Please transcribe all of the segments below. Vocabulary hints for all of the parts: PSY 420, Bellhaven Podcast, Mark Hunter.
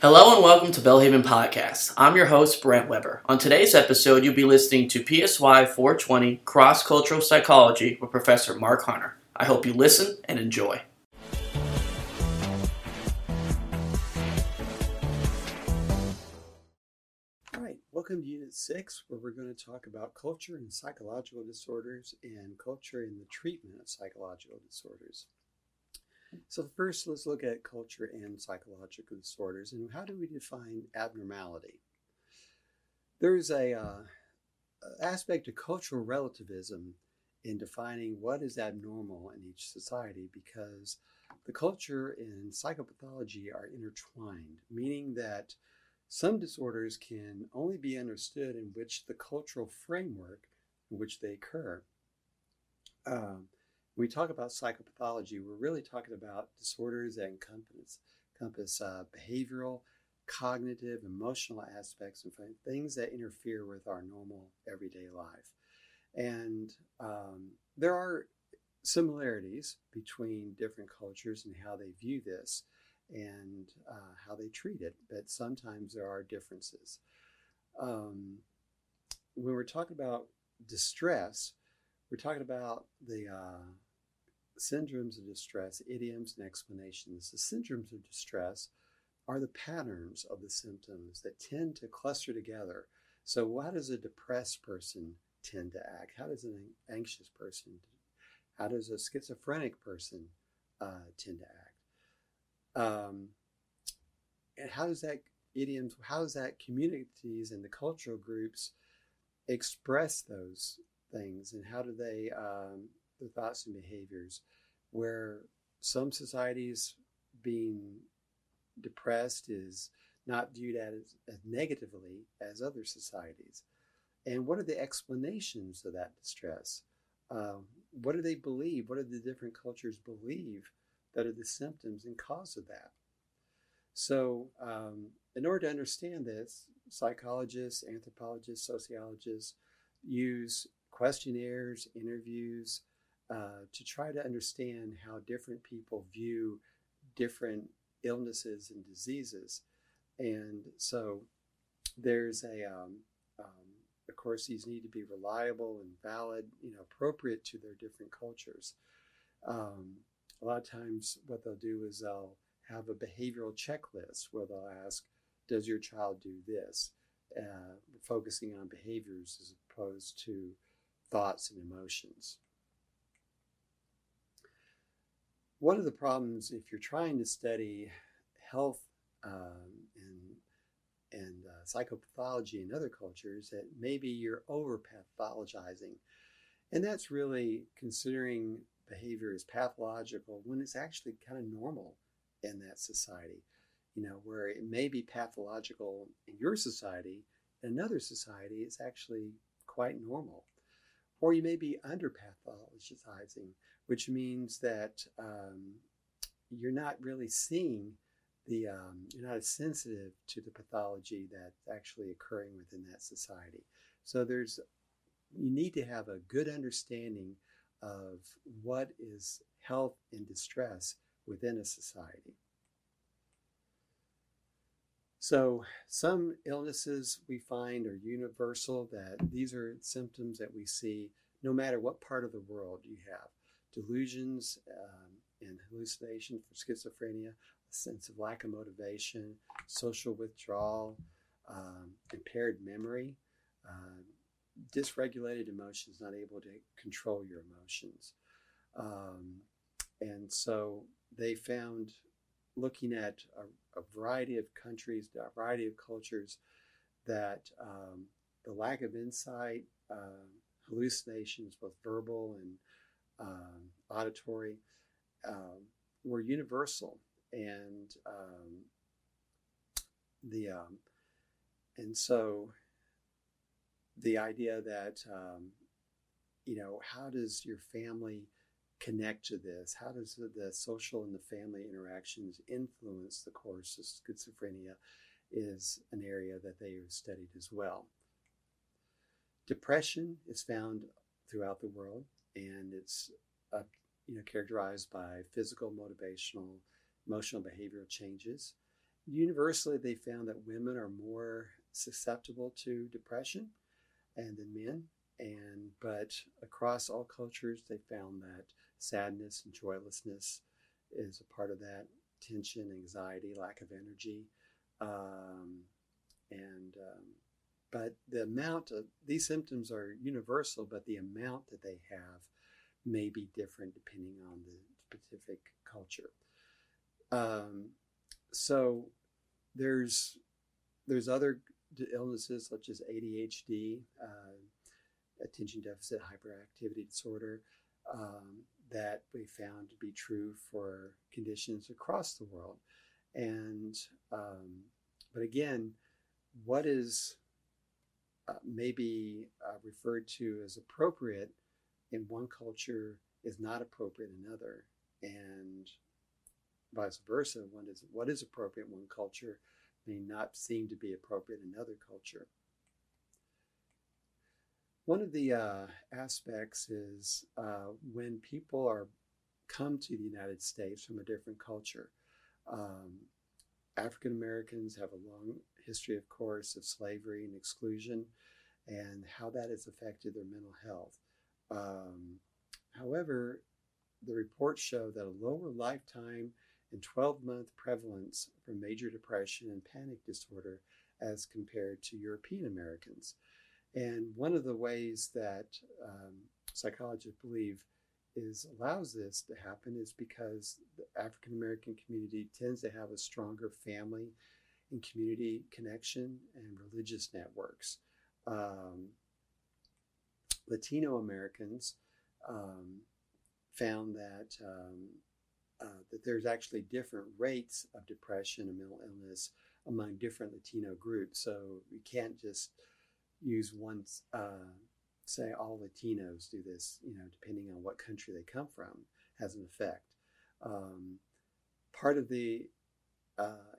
Hello and welcome to Bellhaven Podcast. I'm your host, Brent Weber. On today's episode, you'll be listening to PSY 420 Cross-Cultural Psychology with Professor Mark Hunter. I hope you listen and enjoy. All right, welcome to Unit 6, where we're going to talk about culture and psychological disorders and culture in the treatment of psychological disorders. So first, let's look at culture and psychological disorders, and how do we define abnormality? There is an aspect of cultural relativism in defining what is abnormal in each society, because the culture and psychopathology are intertwined, meaning that some disorders can only be understood in which the cultural framework in which they occur. When we talk about psychopathology, we're really talking about disorders that encompass behavioral, cognitive, emotional aspects, and things that interfere with our normal everyday life. And there are similarities between different cultures and how they view this and how they treat it, but sometimes there are differences. When we're talking about distress, we're talking about the syndromes of distress, idioms, and explanations. The syndromes of distress are the patterns of the symptoms that tend to cluster together. So how does a depressed person tend to act? How does an anxious person, how does a schizophrenic person tend to act? And how does that idioms, how does that communities and the cultural groups express those things, and how do they, the thoughts and behaviors, where some societies being depressed is not viewed as negatively as other societies. And what are the explanations of that distress? What do they believe? What do the different cultures believe that are the symptoms and cause of that? So in order to understand this, psychologists, anthropologists, sociologists use questionnaires, interviews, to try to understand how different people view different illnesses and diseases. And so there's of course, these need to be reliable and valid, appropriate to their different cultures. A lot of times what they'll do is they'll have a behavioral checklist where they'll ask, does your child do this? Focusing on behaviors as opposed to thoughts and emotions. One of the problems, if you're trying to study health and psychopathology in other cultures, that maybe you're over-pathologizing. And that's really considering behavior as pathological when it's actually kind of normal in that society. Where it may be pathological in your society, in another society, it's actually quite normal. Or you may be under-pathologizing, which means that you're not really seeing the, you're not as sensitive to the pathology that's actually occurring within that society. So you need to have a good understanding of what is health and distress within a society. So some illnesses we find are universal, that these are symptoms that we see no matter what part of the world you have. Delusions and hallucinations for schizophrenia, a sense of lack of motivation, social withdrawal, impaired memory, dysregulated emotions, not able to control your emotions. And so they found, looking at a variety of countries, a variety of cultures, that the lack of insight, hallucinations, both verbal and auditory, were universal. And so the idea that, how does your family connect to this? How does the social and the family interactions influence the course of schizophrenia is an area that they have studied as well. Depression is found throughout the world, and it's characterized by physical, motivational, emotional, behavioral changes. universally they found that women are more susceptible to depression and than men. But across all cultures, they found that sadness and joylessness is a part of that, tension, anxiety, lack of energy. But the amount of these symptoms are universal, but the amount that they have may be different depending on the specific culture. So there's other illnesses such as ADHD, attention deficit hyperactivity disorder, that we found to be true for conditions across the world. But again, what is maybe referred to as appropriate in one culture is not appropriate in another, and vice versa. What is appropriate in one culture may not seem to be appropriate in another culture. One of the aspects is when people come to the United States from a different culture. African Americans have a long history, of course, of slavery and exclusion and how that has affected their mental health. However, the reports show that a lower lifetime and 12-month prevalence for major depression and panic disorder as compared to European Americans. And one of the ways that psychologists believe allows this to happen is because the African American community tends to have a stronger family and community connection and religious networks. Latino Americans found that that there's actually different rates of depression and mental illness among different Latino groups. So we can't just use one, say all Latinos do this, depending on what country they come from, has an effect. Part of the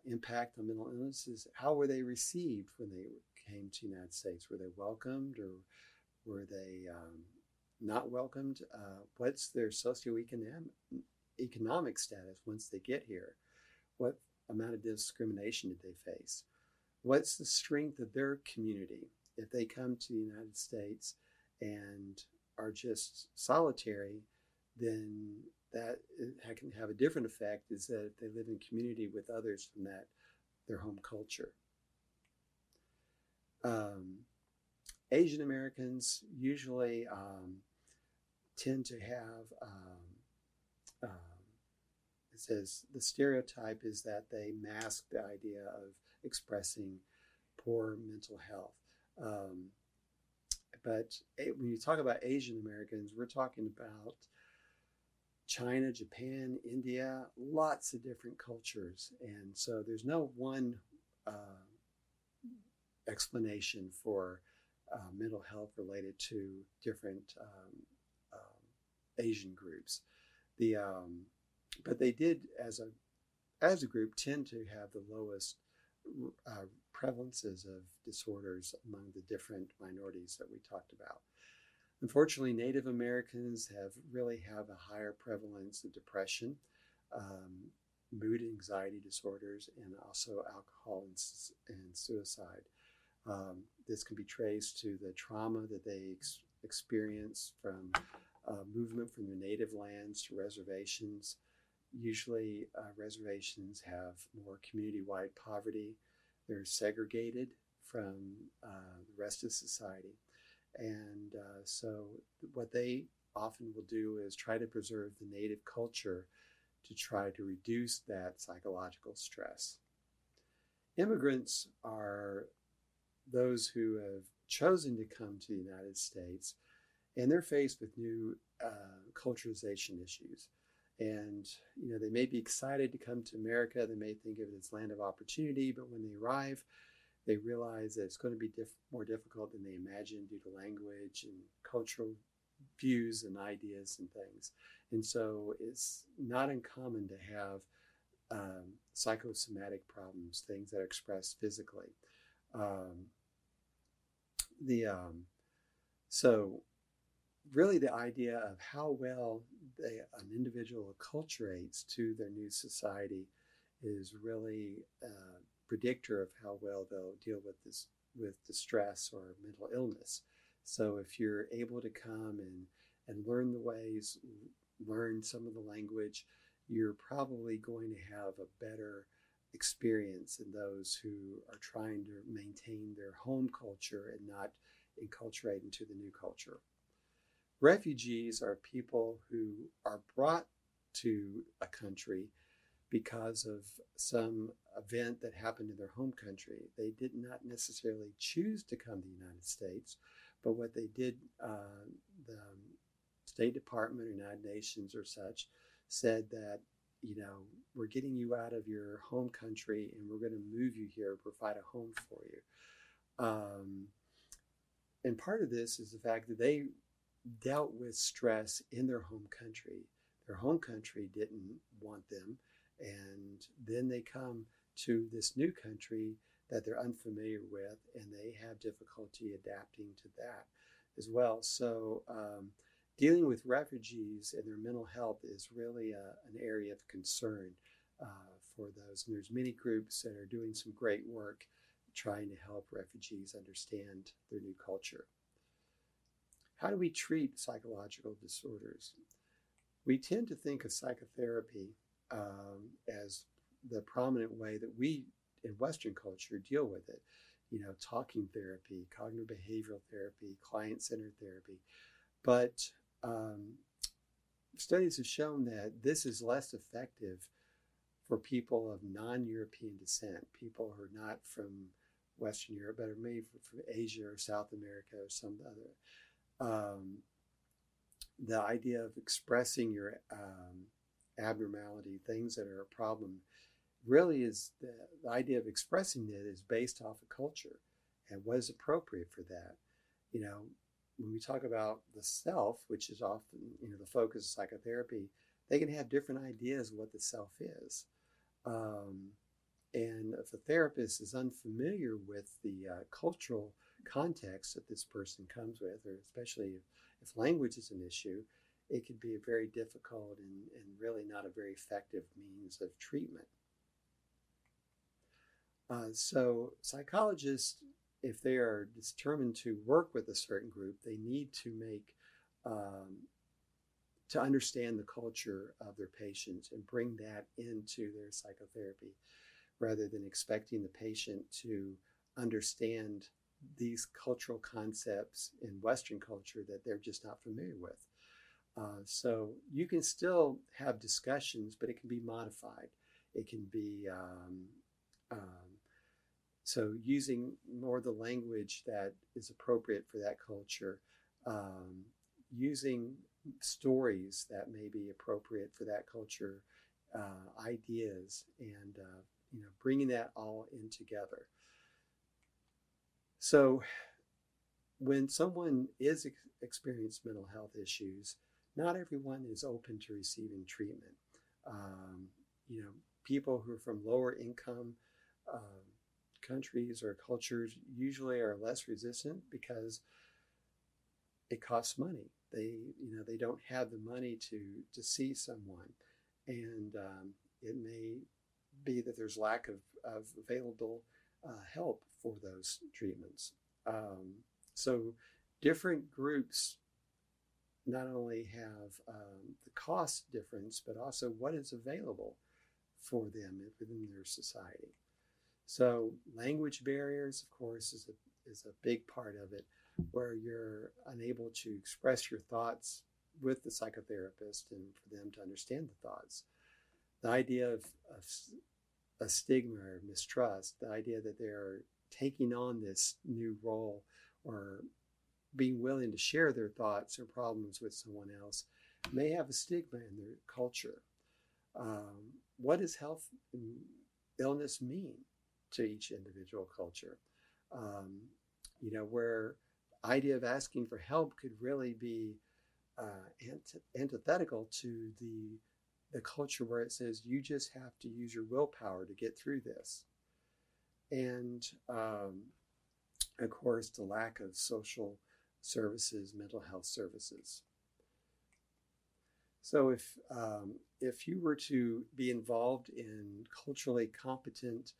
impact on mental illness is how were they received when they came to the United States? Were they welcomed or were they not welcomed? What's their socioeconomic status once they get here? What amount of discrimination did they face? What's the strength of their community? If they come to the United States and are just solitary, then that can have a different effect is that if they live in community with others from their home culture. Asian Americans usually tend to have, it says the stereotype is that they mask the idea of expressing poor mental health. When you talk about Asian Americans, we're talking about China, Japan, India, lots of different cultures. And so there's no one explanation for mental health related to different Asian groups. But they did, as a group, tend to have the lowest prevalences of disorders among the different minorities that we talked about. Unfortunately, Native Americans really have a higher prevalence of depression, mood and anxiety disorders, and also alcohol and suicide. This can be traced to the trauma that they experience from movement from their native lands to reservations. Usually reservations have more community-wide poverty. They're segregated from the rest of society. And so what they often will do is try to preserve the native culture to try to reduce that psychological stress. Immigrants are those who have chosen to come to the United States, and they're faced with new culturization issues. And, they may be excited to come to America. They may think of it as land of opportunity, but when they arrive, they realize that it's going to be more difficult than they imagined due to language and cultural views and ideas and things. And so it's not uncommon to have psychosomatic problems, things that are expressed physically. Really, the idea of how well an individual acculturates to their new society is really a predictor of how well they'll deal with this, with distress or mental illness. So if you're able to come and learn the ways, learn some of the language, you're probably going to have a better experience in those who are trying to maintain their home culture and not enculturate into the new culture. Refugees are people who are brought to a country because of some event that happened in their home country. They did not necessarily choose to come to the United States, but what they did, the State Department or United Nations or such, said that, you know, we're getting you out of your home country and we're going to move you here, provide a home for you. And part of this is the fact that they dealt with stress in their home country. Their home country didn't want them. And then they come to this new country that they're unfamiliar with, and they have difficulty adapting to that as well. So dealing with refugees and their mental health is really an area of concern for those. And there's many groups that are doing some great work trying to help refugees understand their new culture. How do we treat psychological disorders? We tend to think of psychotherapy as the prominent way that we in Western culture deal with it. You know, talking therapy, cognitive behavioral therapy, client-centered therapy. But studies have shown that this is less effective for people of non-European descent, people who are not from Western Europe, but are maybe from Asia or South America or some other. The idea of expressing your abnormality, things that are a problem, really is the idea of expressing that is based off of culture and what is appropriate for that. You know, when we talk about the self, which is often, you know, the focus of psychotherapy, they can have different ideas of what the self is. And if a therapist is unfamiliar with the cultural context that this person comes with, or especially if language is an issue, it could be a very difficult and really not a very effective means of treatment. So psychologists, if they are determined to work with a certain group, they need to make, to understand the culture of their patients and bring that into their psychotherapy, rather than expecting the patient to understand these cultural concepts in Western culture that they're just not familiar with. So you can still have discussions, but it can be modified. It can be, so using more the language that is appropriate for that culture, using stories that may be appropriate for that culture, ideas, and you know, bringing that all in together. So when someone is experiencing mental health issues, not everyone is open to receiving treatment. You know, people who are from lower income countries or cultures usually are less resistant because it costs money. They don't have the money to see someone, and it may be that there's lack of available help for those treatments. So different groups not only have the cost difference, but also what is available for them within their society. So language barriers, of course, is a big part of it, where you're unable to express your thoughts with the psychotherapist and for them to understand the thoughts. The idea of a stigma or mistrust, the idea that they're taking on this new role or being willing to share their thoughts or problems with someone else, may have a stigma in their culture. What does health and illness mean to each individual culture? You know, where the idea of asking for help could really be antithetical to the culture where it says you just have to use your willpower to get through this. And of course, the lack of social services, mental health services. So if you were to be involved in culturally competent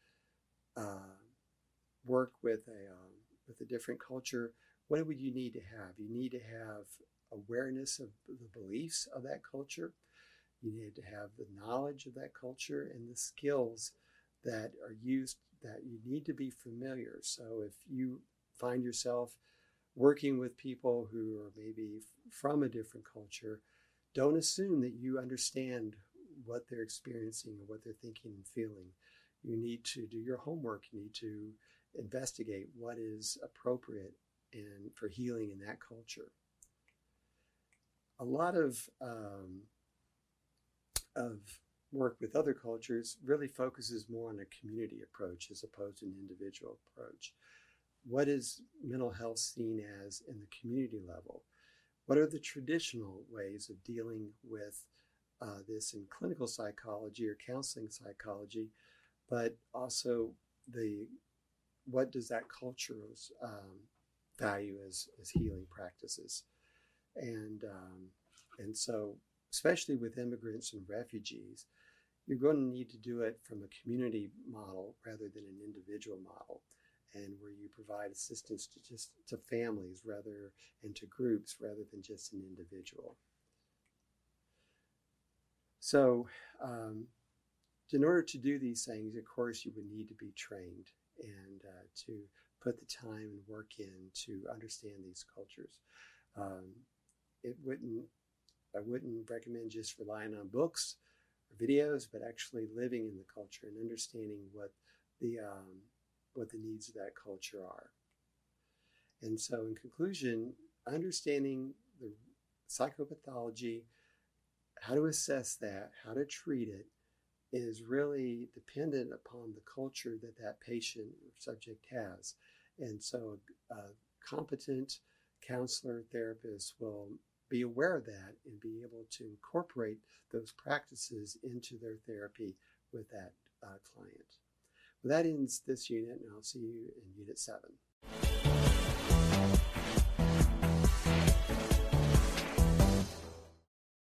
work with a different culture, what would you need to have? You need to have awareness of the beliefs of that culture. You need to have the knowledge of that culture and the skills that are used, that you need to be familiar. So if you find yourself working with people who are maybe from a different culture, don't assume that you understand what they're experiencing or what they're thinking and feeling. You need to do your homework. You need to investigate what is appropriate and for healing in that culture. A lot of work with other cultures really focuses more on a community approach as opposed to an individual approach. What is mental health seen as in the community level? What are the traditional ways of dealing with this in clinical psychology or counseling psychology, but also what does that culture's value as healing practices? And so, especially with immigrants and refugees, you're going to need to do it from a community model rather than an individual model, and where you provide assistance to families and to groups rather than just an individual. So in order to do these things, of course, you would need to be trained and to put the time and work in to understand these cultures. I wouldn't recommend just relying on books or videos, but actually living in the culture and understanding what the needs of that culture are. And so in conclusion, understanding the psychopathology, how to assess that, how to treat it, is really dependent upon the culture that patient or subject has. And so a competent counselor, therapist will be aware of that and be able to incorporate those practices into their therapy with that client. Well, that ends this unit, and I'll see you in Unit 7.